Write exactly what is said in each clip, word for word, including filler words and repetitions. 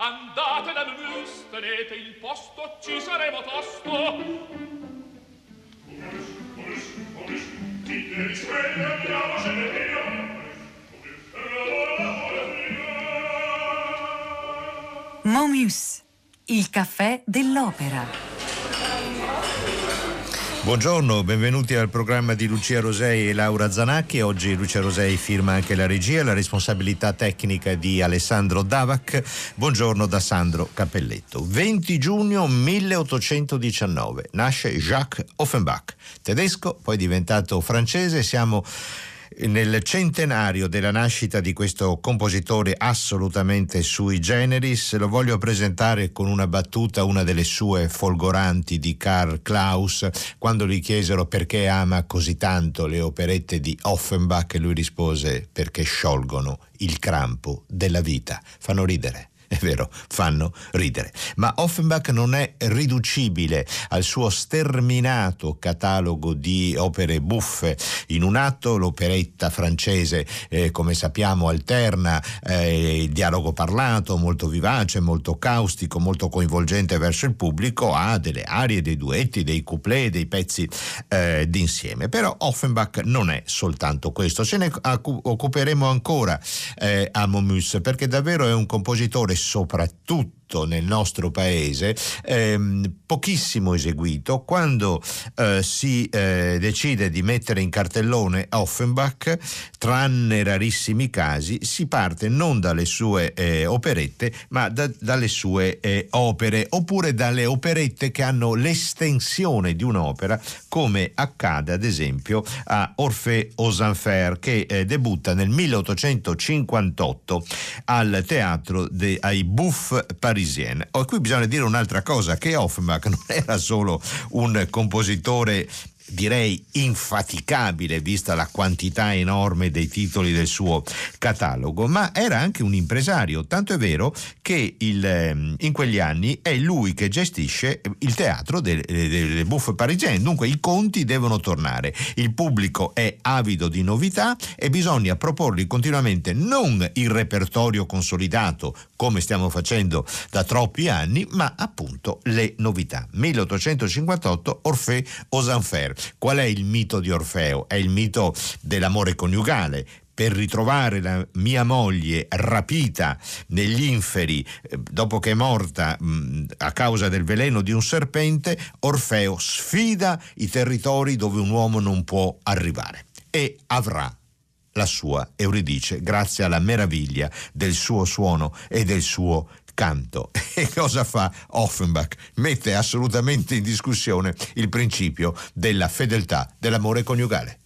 Andate dal MOMUS, tenete il posto, ci saremo tosto. MOMUS, MOMUS, MOMUS, ti devi svegliare, andiamocene via. MOMUS, il caffè dell'opera. Buongiorno, benvenuti al programma di Lucia Rosei e Laura Zanacchi. Oggi Lucia Rosei firma anche la regia, la responsabilità tecnica di Alessandro Davac. Buongiorno da Sandro Capelletto. venti giugno milleottocentodiciannove nasce Jacques Offenbach, tedesco, poi diventato francese. Siamo nel centenario della nascita di questo compositore assolutamente sui generis. Lo voglio presentare con una battuta, una delle sue folgoranti, di Karl Klaus, quando gli chiesero perché ama così tanto le operette di Offenbach e lui rispose: perché sciolgono il crampo della vita. Fanno ridere. È vero, fanno ridere. Ma Offenbach non è riducibile al suo sterminato catalogo di opere buffe. In un atto l'operetta francese, eh, come sappiamo, alterna eh, il dialogo parlato, molto vivace, molto caustico, molto coinvolgente verso il pubblico, ha delle arie, dei duetti, dei couplet, dei pezzi eh, d'insieme. Però Offenbach non è soltanto questo. Ce ne occuperemo ancora eh, a MOMUS, perché davvero è un compositore, soprattutto nel nostro paese, ehm, pochissimo eseguito. Quando eh, si eh, decide di mettere in cartellone Offenbach, tranne rarissimi casi, si parte non dalle sue eh, operette, ma da, dalle sue eh, opere, oppure dalle operette che hanno l'estensione di un'opera, come accade ad esempio a Orphée aux Enfers, che eh, debutta nel milleottocentocinquantotto al teatro de, ai Bouffes-Parisiens. Oh, qui bisogna dire un'altra cosa, che Offenbach non era solo un compositore, direi, infaticabile, vista la quantità enorme dei titoli del suo catalogo, ma era anche un impresario, tanto è vero che il, in quegli anni è lui che gestisce il teatro delle, delle Bouffes-Parisiens. Dunque i conti devono tornare, il pubblico è avido di novità e bisogna proporgli continuamente non il repertorio consolidato, come stiamo facendo da troppi anni, ma appunto le novità. milleottocentocinquantotto, Orphée aux Enfers. Qual è il mito di Orfeo? È il mito dell'amore coniugale. Per ritrovare la mia moglie rapita negli inferi dopo che è morta mh, a causa del veleno di un serpente, Orfeo sfida i territori dove un uomo non può arrivare e avrà la sua Euridice grazie alla meraviglia del suo suono e del suo canto. E cosa fa Offenbach? Mette assolutamente in discussione il principio della fedeltà dell'amore coniugale.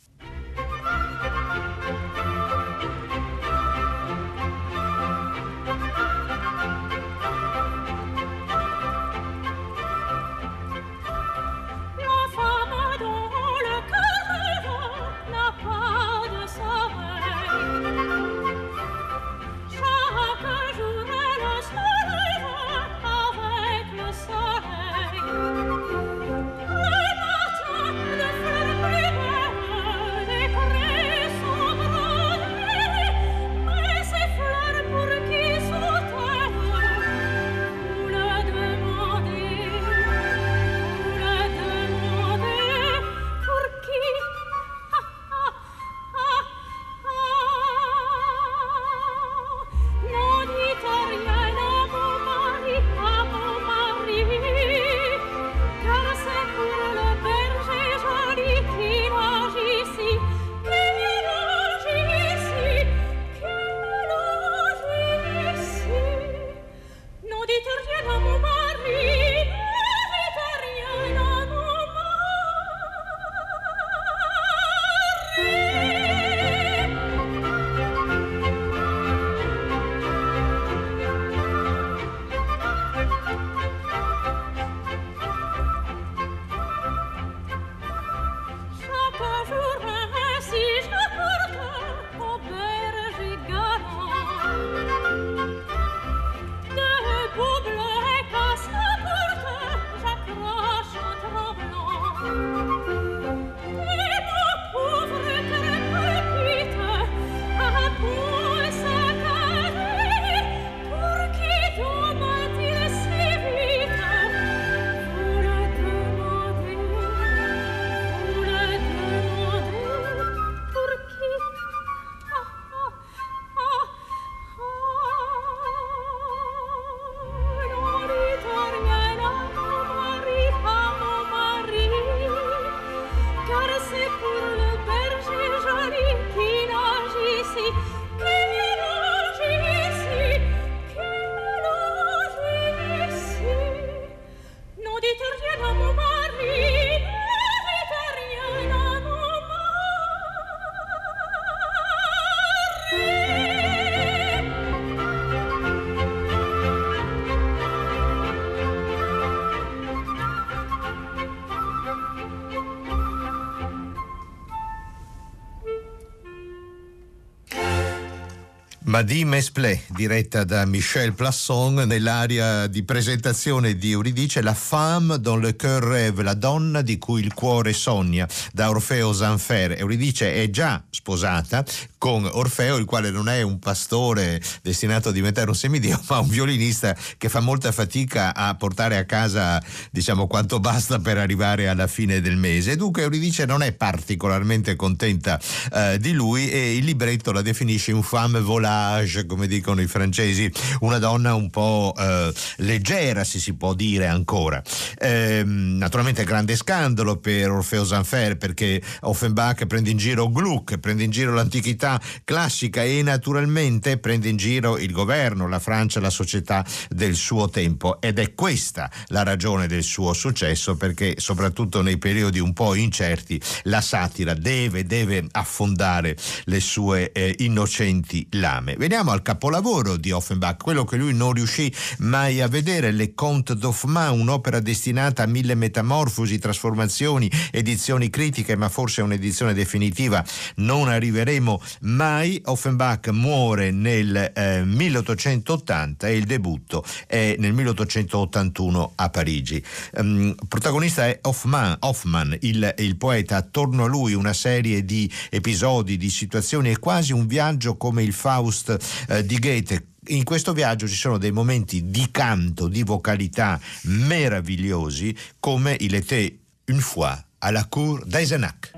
Ma Di Mesplè, diretta da Michel Plasson, nell'area di presentazione di Euridice, La femme dans le cœur rêve, la donna di cui il cuore sogna, da Orphée aux Enfers. Euridice è già sposata con Orfeo, il quale non è un pastore destinato a diventare un semidio, ma un violinista che fa molta fatica a portare a casa, diciamo, quanto basta per arrivare alla fine del mese. Dunque Euridice non è particolarmente contenta eh, di lui, e il libretto la definisce un femme volage, come dicono i francesi, una donna un po' eh, leggera, se si può dire ancora. Eh, naturalmente grande scandalo per Orphée aux Enfers, perché Offenbach prende in giro Gluck, prende in giro l'antichità classica e naturalmente prende in giro il governo, la Francia, la società del suo tempo, ed è questa la ragione del suo successo, perché soprattutto nei periodi un po' incerti la satira deve, deve affondare le sue eh, innocenti lame. Veniamo al capolavoro di Offenbach, quello che lui non riuscì mai a vedere, Les Contes d'Hoffmann, un'opera destinata a mille metamorfosi, trasformazioni, edizioni critiche, ma forse un'edizione definitiva non arriveremo mai. Offenbach muore nel eh, milleottocentottanta e il debutto è nel milleottocentottantuno a Parigi. Um, protagonista è Hoffmann, Hoffmann il, il poeta, attorno a lui una serie di episodi, di situazioni, è quasi un viaggio come il Faust eh, di Goethe. In questo viaggio ci sono dei momenti di canto, di vocalità meravigliosi, come Il était une fois à la cour d'Eisenach.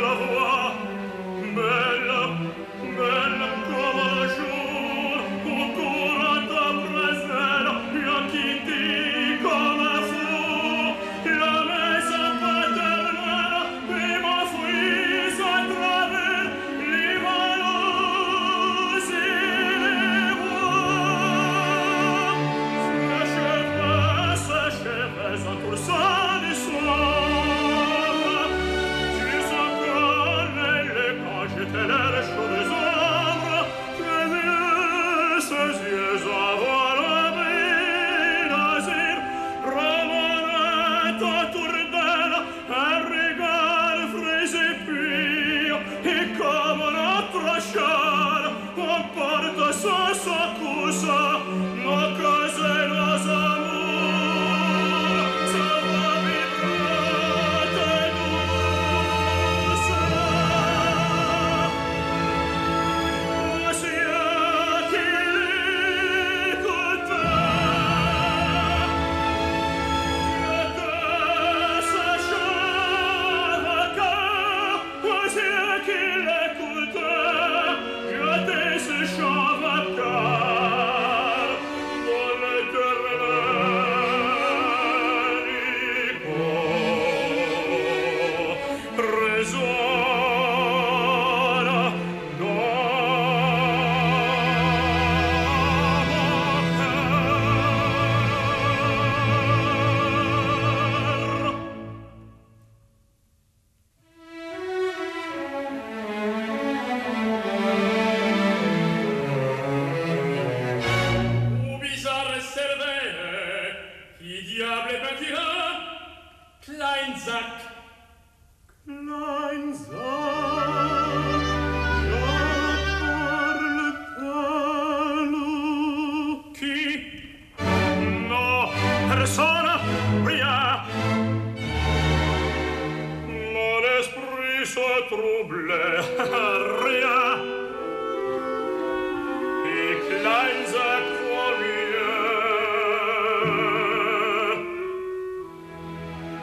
Love Klein Sack. Klein Sack. Persona, rien. Mon esprit se trouble, rien. Ich leise vor mir.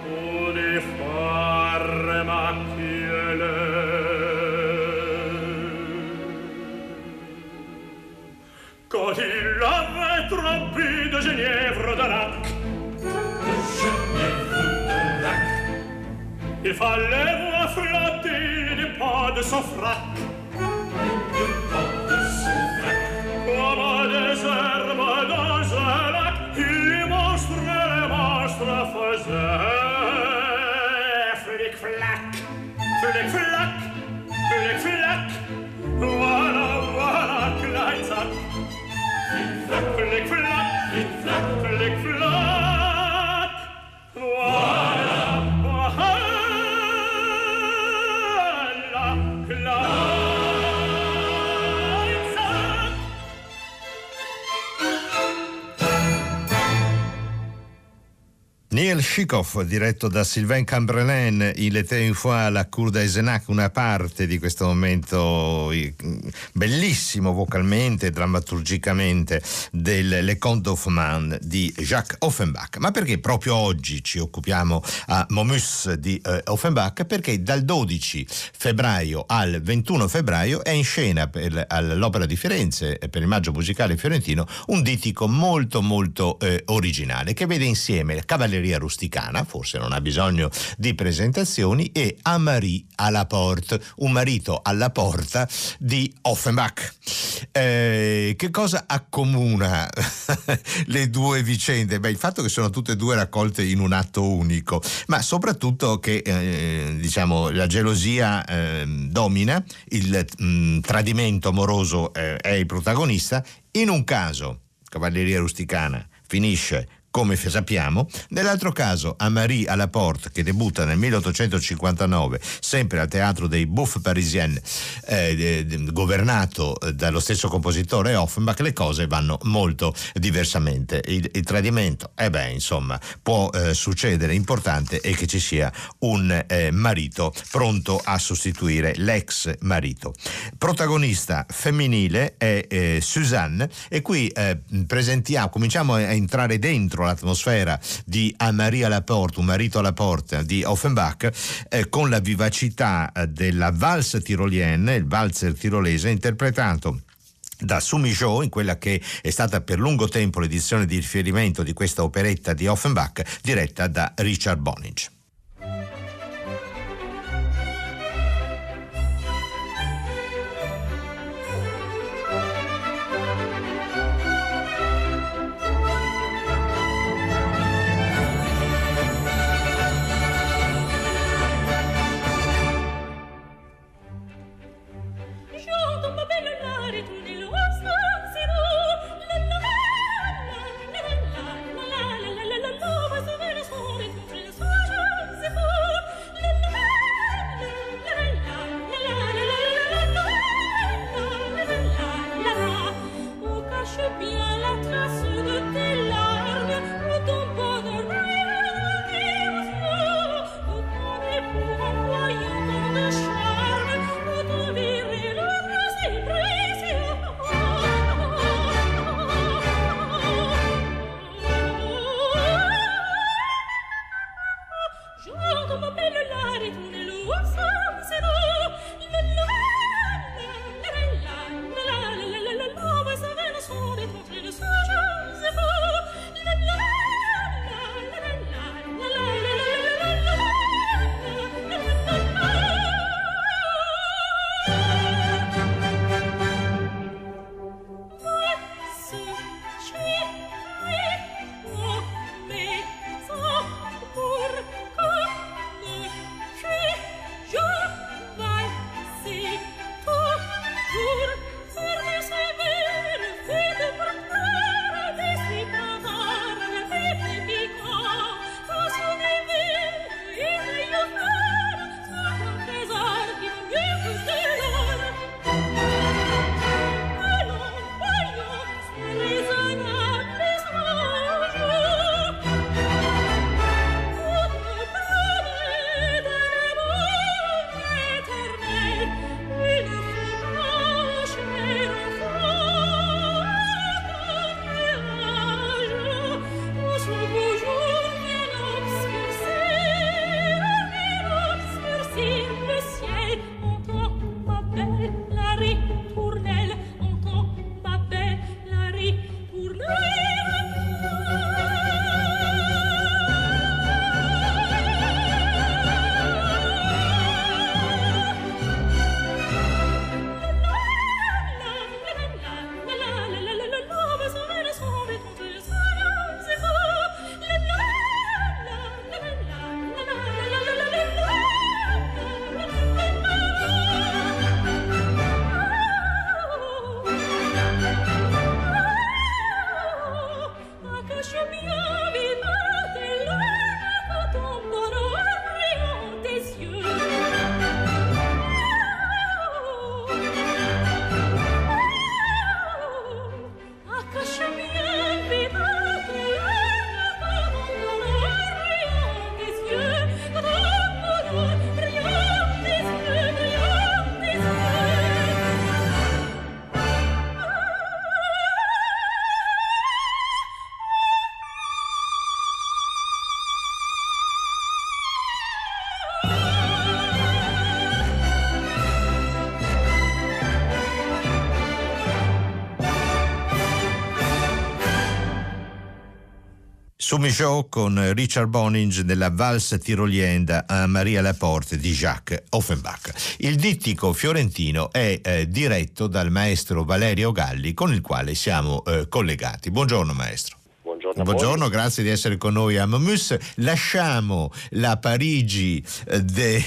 O die Farma Kiele. Quand il avait trempé de Genève de lac. Il fallait voir flotter les pas de son frac. Comme des herbes dans un lac, il monstre, les monstres faisaient flic-flac, flic-flac, flic-flac. Voilà, voilà, Kleinsack. Flic-flac, flic-flac, flic-flac. Voilà. Neil Shikov, diretto da Sylvain Cambrelen, Il était une fois la cour d'Eisenach, una parte di questo momento bellissimo vocalmente e drammaturgicamente del Les Contes d'Hoffmann di Jacques Offenbach. Ma perché proprio oggi ci occupiamo a Momus di eh, Offenbach? Perché dal dodici febbraio al ventuno febbraio è in scena per, all'Opera di Firenze, per il Maggio Musicale Fiorentino, un dittico molto molto eh, originale che vede insieme Cavalleria rusticana, forse non ha bisogno di presentazioni, e Un Mari à la Porte, un marito alla porta di Offenbach. Eh, che cosa accomuna le due vicende? Beh, il fatto che sono tutte e due raccolte in un atto unico, ma soprattutto che eh, diciamo la gelosia eh, domina, il mh, tradimento amoroso eh, è il protagonista. In un caso Cavalleria rusticana finisce come sappiamo, nell'altro caso Un Mari à la Porte, che debutta nel milleottocentocinquantanove sempre al Teatro dei Bouffes-Parisiens, eh, eh, governato dallo stesso compositore Offenbach, le cose vanno molto diversamente. Il, il tradimento, eh beh, insomma, può eh, succedere, importante è che ci sia un eh, marito pronto a sostituire l'ex marito. Protagonista femminile è eh, Suzanne, e qui eh, presentiamo, cominciamo a entrare dentro l'atmosfera di Un Mari à la Porte, un marito alla porta di Offenbach, eh, con la vivacità della valse tirolienne, il valzer tirolese, interpretato da Sumi Jo, in quella che è stata per lungo tempo l'edizione di riferimento di questa operetta di Offenbach, diretta da Richard Bonynge. See? Sumi Jo con Richard Bonynge nella valse tirolienda Un Mari à la Porte di Jacques Offenbach. Il dittico fiorentino è eh, diretto dal maestro Valerio Galli, con il quale siamo eh, collegati. Buongiorno maestro. Buongiorno, grazie di essere con noi a MOMUS. Lasciamo la Parigi de,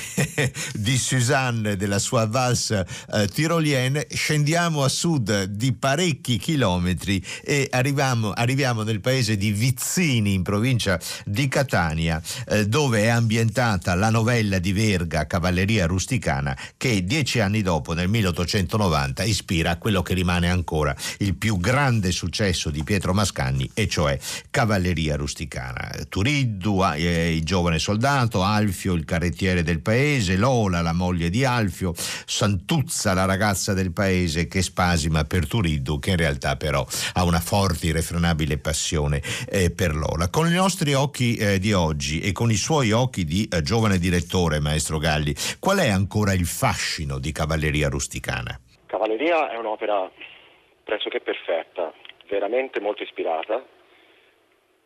di Suzanne, della sua valse eh, tirolienne, scendiamo a sud di parecchi chilometri e arriviamo, arriviamo nel paese di Vizzini, in provincia di Catania, eh, dove è ambientata la novella di Verga, Cavalleria rusticana, che dieci anni dopo, nel milleottocentonovanta, ispira quello che rimane ancora il più grande successo di Pietro Mascagni, e cioè Cavalleria rusticana. Turiddu, eh, il giovane soldato, Alfio il carrettiere del paese, Lola la moglie di Alfio, Santuzza la ragazza del paese che spasima per Turiddu, che in realtà però ha una forte irrefrenabile passione eh, per Lola. Con i nostri occhi eh, di oggi e con i suoi occhi di eh, giovane direttore, maestro Galli, qual è ancora il fascino di Cavalleria rusticana? Cavalleria è un'opera pressoché perfetta, veramente molto ispirata.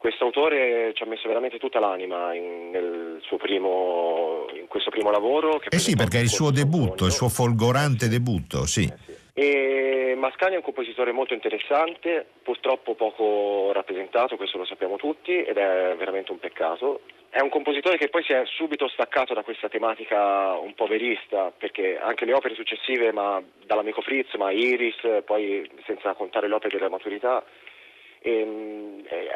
Quest'autore ci ha messo veramente tutta l'anima in, nel suo primo, in questo primo lavoro. Che eh sì, perché è il suo debutto, il suo folgorante debutto, sì. Eh sì. E Mascagni è un compositore molto interessante, purtroppo poco rappresentato, questo lo sappiamo tutti, ed è veramente un peccato. È un compositore che poi si è subito staccato da questa tematica un po' verista, perché anche le opere successive, ma dall'amico Fritz, ma Iris, poi senza contare le opere della maturità, E,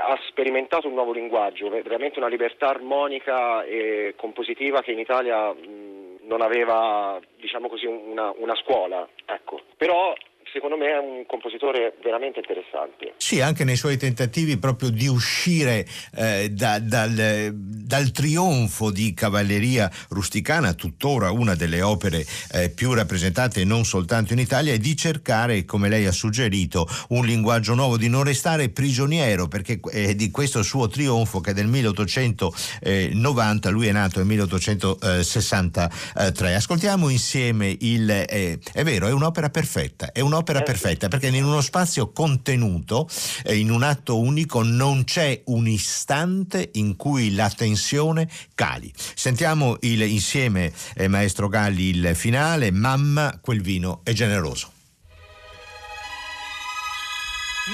ha sperimentato un nuovo linguaggio, veramente una libertà armonica e compositiva che in Italia mh, non aveva, diciamo così, una, una scuola, ecco. Però secondo me è un compositore veramente interessante. Sì, anche nei suoi tentativi proprio di uscire eh, da, dal, dal trionfo di Cavalleria rusticana, tuttora una delle opere eh, più rappresentate non soltanto in Italia, e di cercare, come lei ha suggerito, un linguaggio nuovo, di non restare prigioniero, perché è di questo suo trionfo che del milleottocentonovanta, lui è nato nel milleottocentosessantatré. Ascoltiamo insieme il... Eh, è vero, è un'opera perfetta, è un'opera Opera perfetta, perché in uno spazio contenuto, eh, in un atto unico, non c'è un istante in cui la tensione cali. Sentiamo il, insieme, eh, maestro Galli, il finale. Mamma, quel vino è generoso.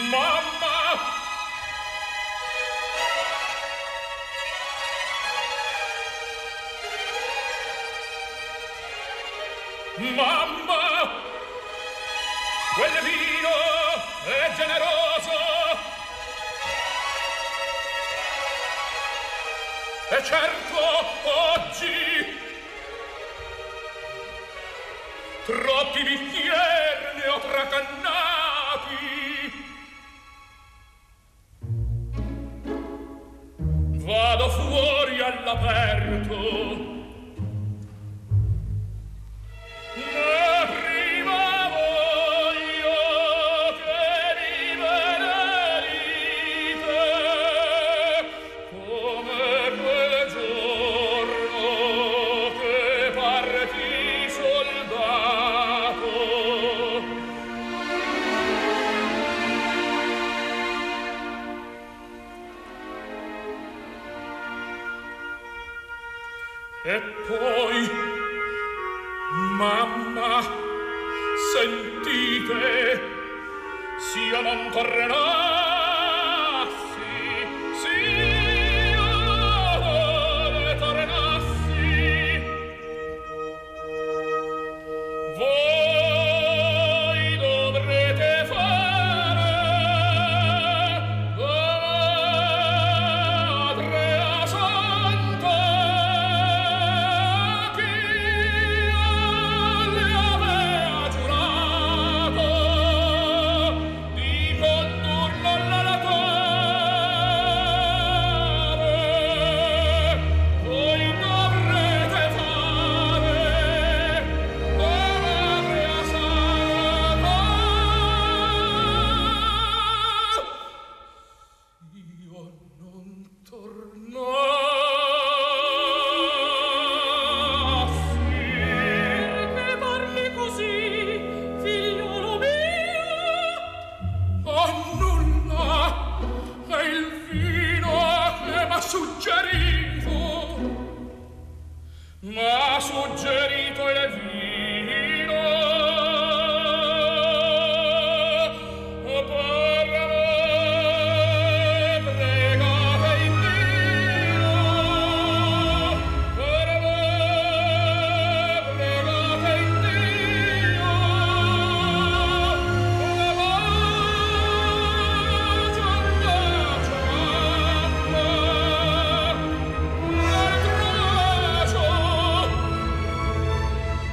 Mamma! Mamma! Quel vino è generoso e certo oggi troppi bicchieri ne ho tracannati. Vado fuori all'aperto. E poi, mamma, sentite, s'io non tornassi, s'io non tornassi, voi dovrete fare la madre santa. La m'ha suggerito il vino, per me pregate Iddio, per me pregate Iddio, una bacia, un bacio, un altro bacio, un altro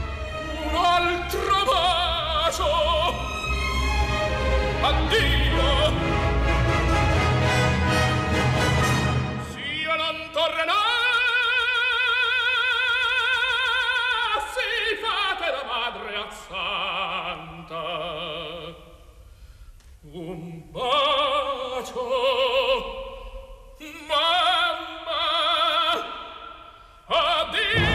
bacio, addio. Santa, un bacio, mamma, addio.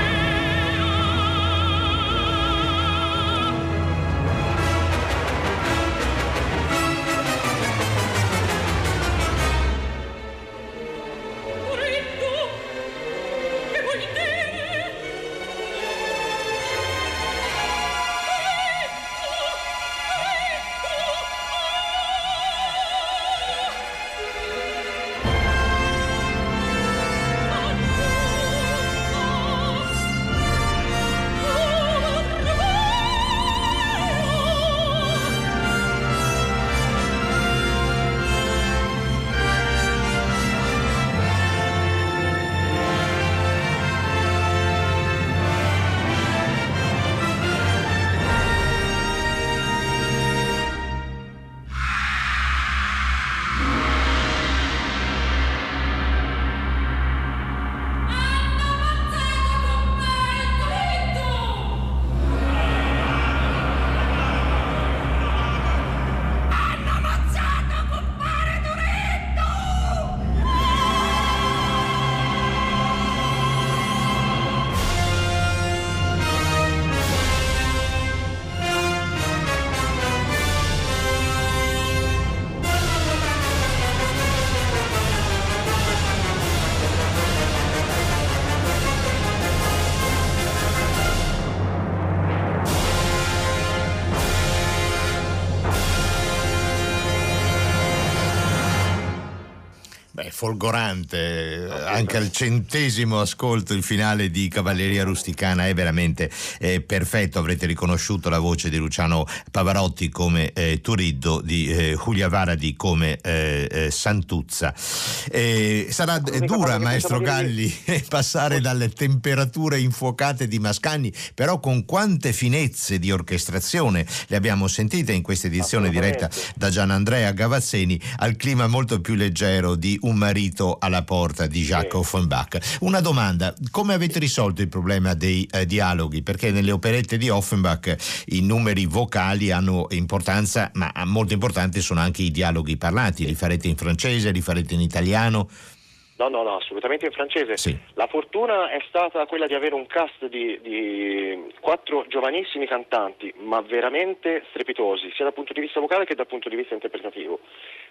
Folgorante, anche al centesimo ascolto il finale di Cavalleria Rusticana è veramente eh, perfetto. Avrete riconosciuto la voce di Luciano Pavarotti come eh, Turiddu, di eh, Giulia Varadi come eh, eh, Santuzza. Eh, sarà eh, dura, maestro Galli, passare dalle temperature infuocate di Mascagni, però con quante finezze di orchestrazione le abbiamo sentite in questa edizione diretta da Gianandrea Gavazzeni, al clima molto più leggero di Un Mari alla porta di Jacques Offenbach. Una domanda: come avete risolto il problema dei eh, dialoghi? Perché nelle operette di Offenbach i numeri vocali hanno importanza, ma molto importanti sono anche i dialoghi parlati. Li farete in francese, li farete in italiano? No, no, no, assolutamente in francese. Sì. La fortuna è stata quella di avere un cast di, di quattro giovanissimi cantanti, ma veramente strepitosi, sia dal punto di vista vocale che dal punto di vista interpretativo.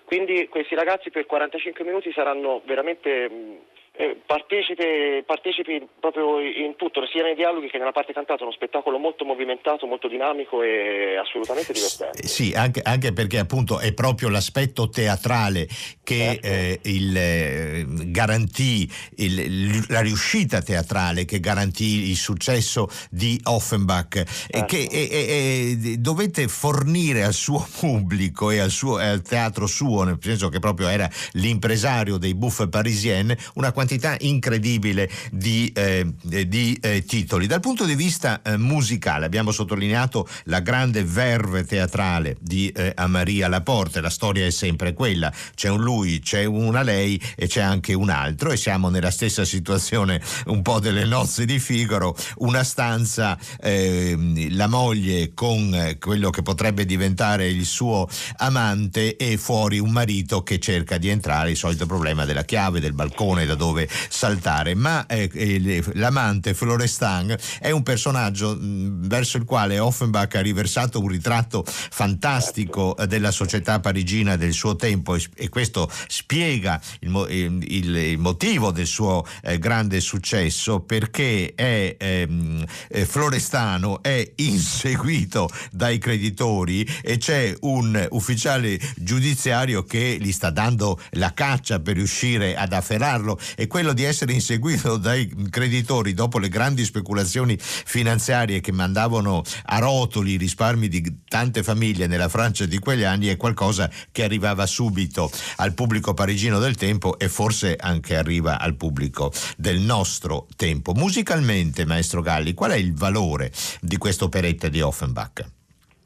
Quindi questi ragazzi per quarantacinque minuti saranno veramente eh, partecipi, partecipi proprio in tutto, sia nei dialoghi che nella parte cantata. Uno spettacolo molto movimentato, molto dinamico e assolutamente divertente. Sì, anche, anche perché appunto è proprio l'aspetto teatrale che eh, il, eh, garantì il, la riuscita teatrale, che garantì il successo di Offenbach, e che e, e, e dovete fornire al suo pubblico e al, suo, al teatro suo, nel senso che proprio era l'impresario dei Bouffes-Parisiens, una quantità incredibile di, eh, di eh, titoli. Dal punto di vista eh, musicale abbiamo sottolineato la grande verve teatrale di eh, Un Mari à la Porte. La storia è sempre quella: c'è un lui, c'è una lei e c'è anche un altro, e siamo nella stessa situazione un po' delle nozze di Figaro. Una stanza, eh, la moglie con quello che potrebbe diventare il suo amante, e fuori un marito che cerca di entrare, il solito problema della chiave, del balcone da dove dove saltare, ma eh, eh, l'amante Florestan è un personaggio mh, verso il quale Offenbach ha riversato un ritratto fantastico eh, della società parigina del suo tempo, e, e questo spiega il, il, il motivo del suo eh, grande successo, perché è ehm, eh, Florestano è inseguito dai creditori e c'è un ufficiale giudiziario che gli sta dando la caccia per riuscire ad afferrarlo, e quello di essere inseguito dai creditori dopo le grandi speculazioni finanziarie che mandavano a rotoli i risparmi di tante famiglie nella Francia di quegli anni è qualcosa che arrivava subito al pubblico parigino del tempo, e forse anche arriva al pubblico del nostro tempo. Musicalmente, maestro Galli, qual è il valore di questa operetta di Offenbach?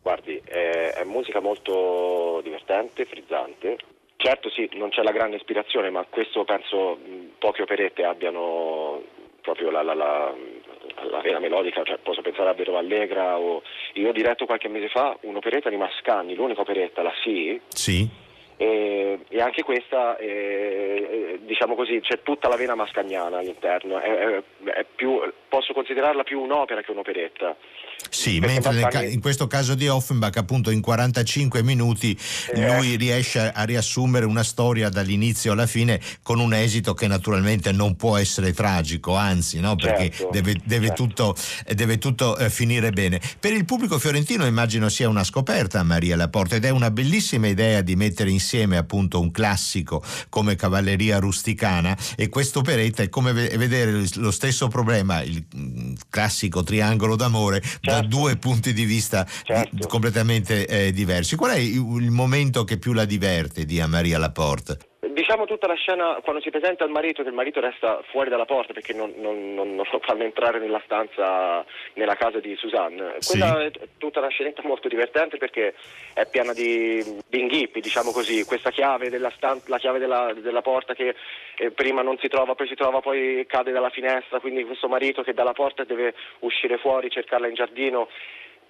Guardi, è, è musica molto divertente, frizzante. Certo, sì, non c'è la grande ispirazione, ma questo penso poche operette abbiano proprio la, la, la, la vera melodica. Cioè, posso pensare a Vedova Allegra, o io ho diretto qualche mese fa un'operetta di Mascagni, l'unica operetta, la Sì. Sì. E, e anche questa eh, diciamo così, c'è tutta la vena mascagnana all'interno, è, è, è più, posso considerarla più un'opera che un'operetta. Sì, perché mentre Mascagni... nel, in questo caso di Offenbach, appunto, in quarantacinque minuti eh... lui riesce a riassumere una storia dall'inizio alla fine, con un esito che naturalmente non può essere tragico, anzi, no, perché certo, deve, deve certo. tutto, deve tutto eh, finire bene. Per il pubblico fiorentino immagino sia una scoperta Maria alla Porte, ed è una bellissima idea di mettere in insieme appunto un classico come Cavalleria rusticana e quest'operetta. È come vedere lo stesso problema, il classico triangolo d'amore, certo, da due punti di vista, certo, completamente eh, diversi. Qual è il momento che più la diverte di Maria Laporte? Diciamo tutta la scena quando si presenta al marito, che il marito resta fuori dalla porta perché non, non, non, non fanno entrare nella stanza, nella casa di Suzanne. Quella sì, è tutta una scenetta molto divertente perché è piena di, di inghippi, diciamo così. Questa chiave della stan- la chiave della, della porta che eh, prima non si trova, poi si trova, poi cade dalla finestra, quindi questo marito che dalla porta deve uscire fuori, cercarla in giardino.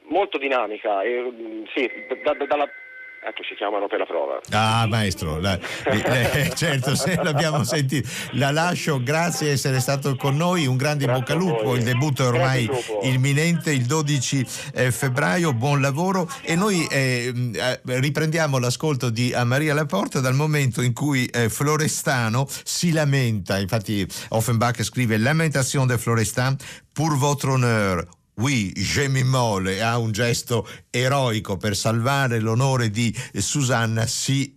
Molto dinamica, e, sì, da, da, dalla... Ecco, ci chiamano per la prova. Ah, maestro, la, eh, certo, se l'abbiamo sentito. La lascio, grazie di essere stato con noi, un grande in bocca al lupo, il debutto è ormai imminente, il dodici febbraio, buon lavoro, e noi eh, riprendiamo l'ascolto di Maria alla Porte dal momento in cui eh, Florestano si lamenta. Infatti Offenbach scrive Lamentation de Florestan pour votre honneur. Oui, je m'immole, ha un gesto eroico per salvare l'onore di Susanna, si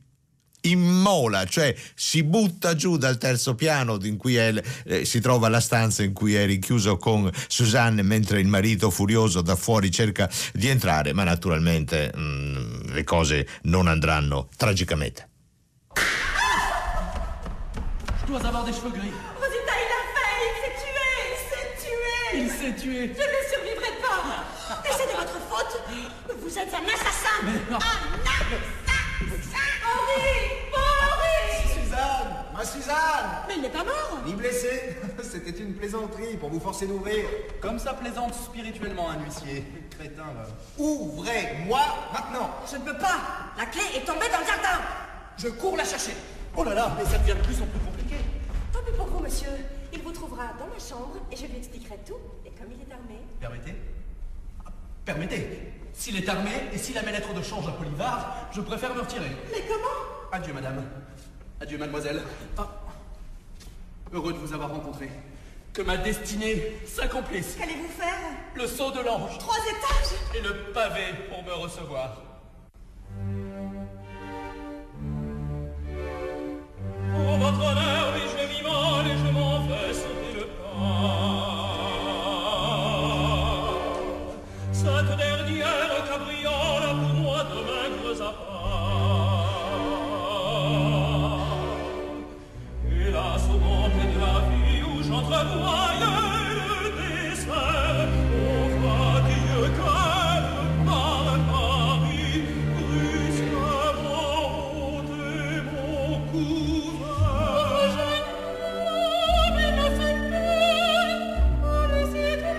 immola, cioè si butta giù dal terzo piano in cui è, eh, si trova la stanza in cui è rinchiuso con Susanne, mentre il marito furioso da fuori cerca di entrare, ma naturalmente mh, le cose non andranno tragicamente. Je dois avoir des cheveux gris. Rosita, il a failli, il s'est tué, il s'est tué. Il s'est tué. Mais c'est de votre faute. Vous êtes un assassin. Un assassin. Henri, Henri. Suzanne, ma Suzanne. Mais il n'est pas mort. Ni blessé. C'était une plaisanterie pour vous forcer d'ouvrir. Comme ça plaisante spirituellement un huissier. Crétin, là. Ouvrez-moi maintenant. Je ne peux pas. La clé est tombée dans le jardin. Je cours la chercher. Oh là là, mais ça devient de plus en plus compliqué. Tant pis pour vous, monsieur. Il vous trouvera dans ma chambre et je lui expliquerai tout. Et comme il est armé... Permettez ? Permettez, s'il est armé et s'il a mes lettres de change à Polivard, je préfère me retirer. Mais comment? Adieu, madame. Adieu, mademoiselle. Ah. Heureux de vous avoir rencontré. Que ma destinée s'accomplisse. Qu'allez-vous faire? Le saut de l'ange. Trois étages. Et le pavé pour me recevoir. Pour votre honneur, oui, je m'immole et je m'en vais sauter le pas. Cette dernière cabriole pour moi de maigres apparts. Hélas, au monde de la vie où j'entrevoyais le dessert, au fatigué qu'elle par Paris, brusquement ôtait mon couvert. Oh, jeune homme, il me fait peur, oh, les étoiles.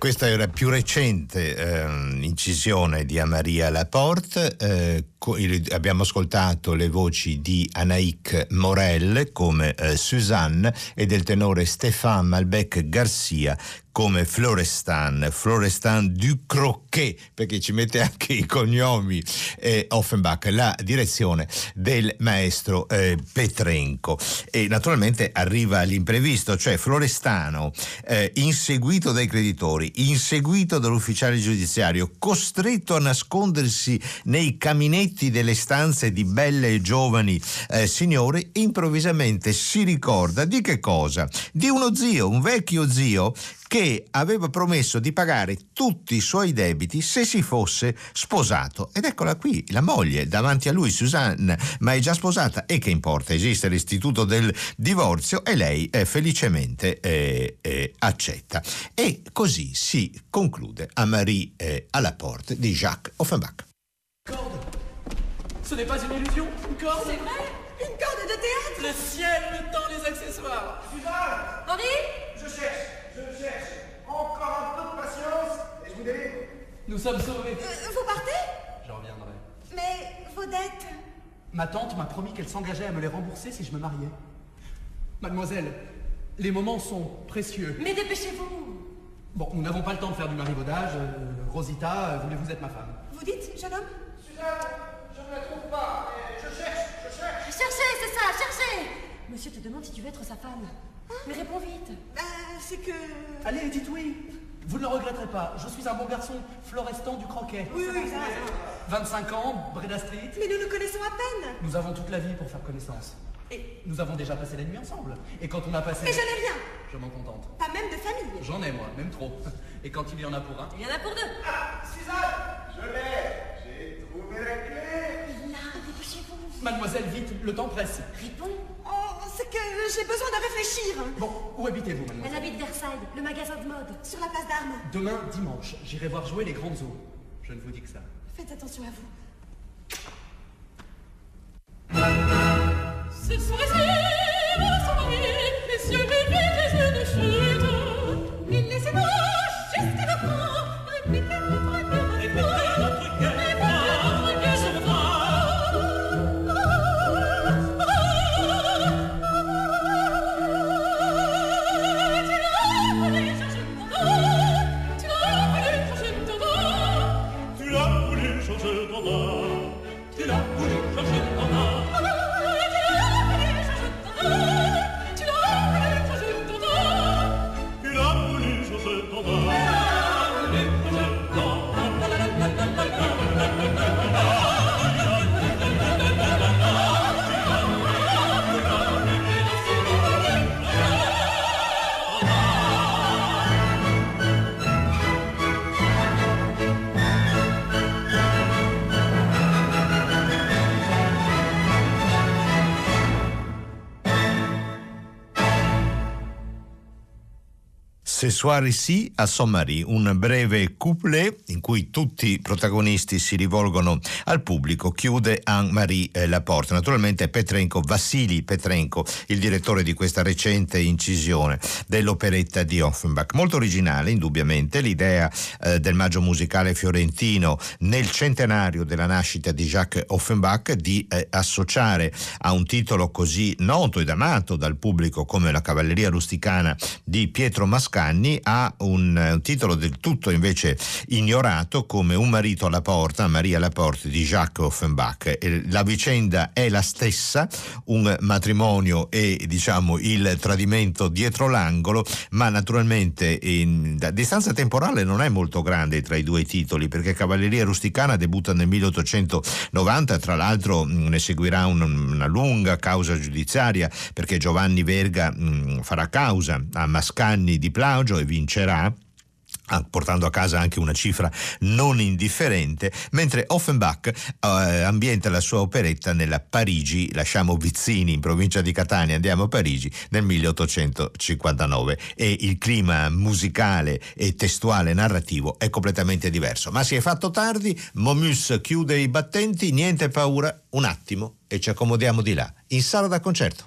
Questa è la più recente eh, incisione di Un Mari à la Porte. Eh, co- abbiamo ascoltato le voci di Anaïc Morel come eh, Suzanne e del tenore Stéphane Malbec-Garcia come Florestan, Florestan du Croquet, perché ci mette anche i cognomi eh, Offenbach, la direzione del maestro eh, Petrenko. E naturalmente arriva l'imprevisto, cioè Florestano, eh, inseguito dai creditori, inseguito dall'ufficiale giudiziario, costretto a nascondersi nei caminetti delle stanze di belle e giovani eh, signore, improvvisamente si ricorda di che cosa? Di uno zio, un vecchio zio, che aveva promesso di pagare tutti i suoi debiti se si fosse sposato. Ed eccola qui, la moglie, davanti a lui, Suzanne, ma è già sposata e che importa, esiste l'istituto del divorzio e lei eh, felicemente eh, eh, accetta. E così si conclude Un Mari à la Porte di Jacques Offenbach. Corde. Ce n'est pas une illusion, une corde. C'est vrai, une corde de théâtre. Le ciel, le temps, les accessoires. Suzanne. Henri. Je cherche. Je cherche encore un peu de patience et je vous délivre. Nous sommes sauvés. Euh, vous partez ? J'en reviendrai. Mais vos dettes ? Ma tante m'a promis qu'elle s'engageait à me les rembourser si je me mariais. Mademoiselle, les moments sont précieux. Mais dépêchez-vous. Bon, nous n'avons pas le temps de faire du marivaudage. Euh, Rosita, voulez-vous être ma femme ? Vous dites, jeune homme ? Suzanne, je ne la trouve pas. Je cherche, je cherche. Cherchez, c'est ça, cherchez. Monsieur te demande si tu veux être sa femme. Mais réponds vite. Bah, c'est que... Allez, dites oui. Vous ne le regretterez pas. Je suis un bon garçon, Florestan du Croquet. Oui, oui, oui. vingt-cinq ans, Breda Street. Mais nous nous connaissons à peine. Nous avons toute la vie pour faire connaissance. Et nous avons déjà passé la nuit ensemble. Et quand on a passé... Mais je n'ai rien. Je m'en contente. Pas même de famille. J'en ai, moi, même trop. Et quand il y en a pour un... Il y en a pour deux. Ah, Suzanne, je l'ai. J'ai trouvé la clé. Il l'a, dépêchez-vous. Mademoiselle, vite, le temps presse. Réponds. C'est que j'ai besoin de réfléchir. Bon, où habitez-vous, mademoiselle ? Elle habite Versailles, le magasin de mode, sur la place d'armes. Demain, dimanche, j'irai voir jouer les grandes eaux. Je ne vous dis que ça. Faites attention à vous. Cette soirée, la soirée, les cieux levés, les yeux de chute. Il laissez-moi juste le vent, répétez votre cœur, répétez votre cœur. Ce soir ici a Son Mari, un breve couplet in cui tutti i protagonisti si rivolgono al pubblico, chiude Un Mari à la Porte. Naturalmente Petrenko, Vassili Petrenko, il direttore di questa recente incisione dell'operetta di Offenbach. Molto originale, indubbiamente, l'idea eh, del Maggio Musicale Fiorentino nel centenario della nascita di Jacques Offenbach di eh, associare a un titolo così noto ed amato dal pubblico come La Cavalleria rusticana di Pietro Mascagni ha un, un titolo del tutto invece ignorato come Un marito alla porta, Un Mari à la Porte di Jacques Offenbach. La vicenda è la stessa, un matrimonio e diciamo il tradimento dietro l'angolo, ma naturalmente in, da, distanza temporale non è molto grande tra i due titoli, perché Cavalleria rusticana debutta nel milleottocentonovanta, tra l'altro mh, ne seguirà un, una lunga causa giudiziaria perché Giovanni Verga mh, farà causa a Mascagni di Plano e vincerà, portando a casa anche una cifra non indifferente, mentre Offenbach eh, ambienta la sua operetta nella Parigi, lasciamo Vizzini in provincia di Catania, andiamo a Parigi nel milleottocentocinquantanove e il clima musicale e testuale narrativo è completamente diverso. Ma si è fatto tardi, MOMUS chiude i battenti, niente paura, un attimo e ci accomodiamo di là, in sala da concerto.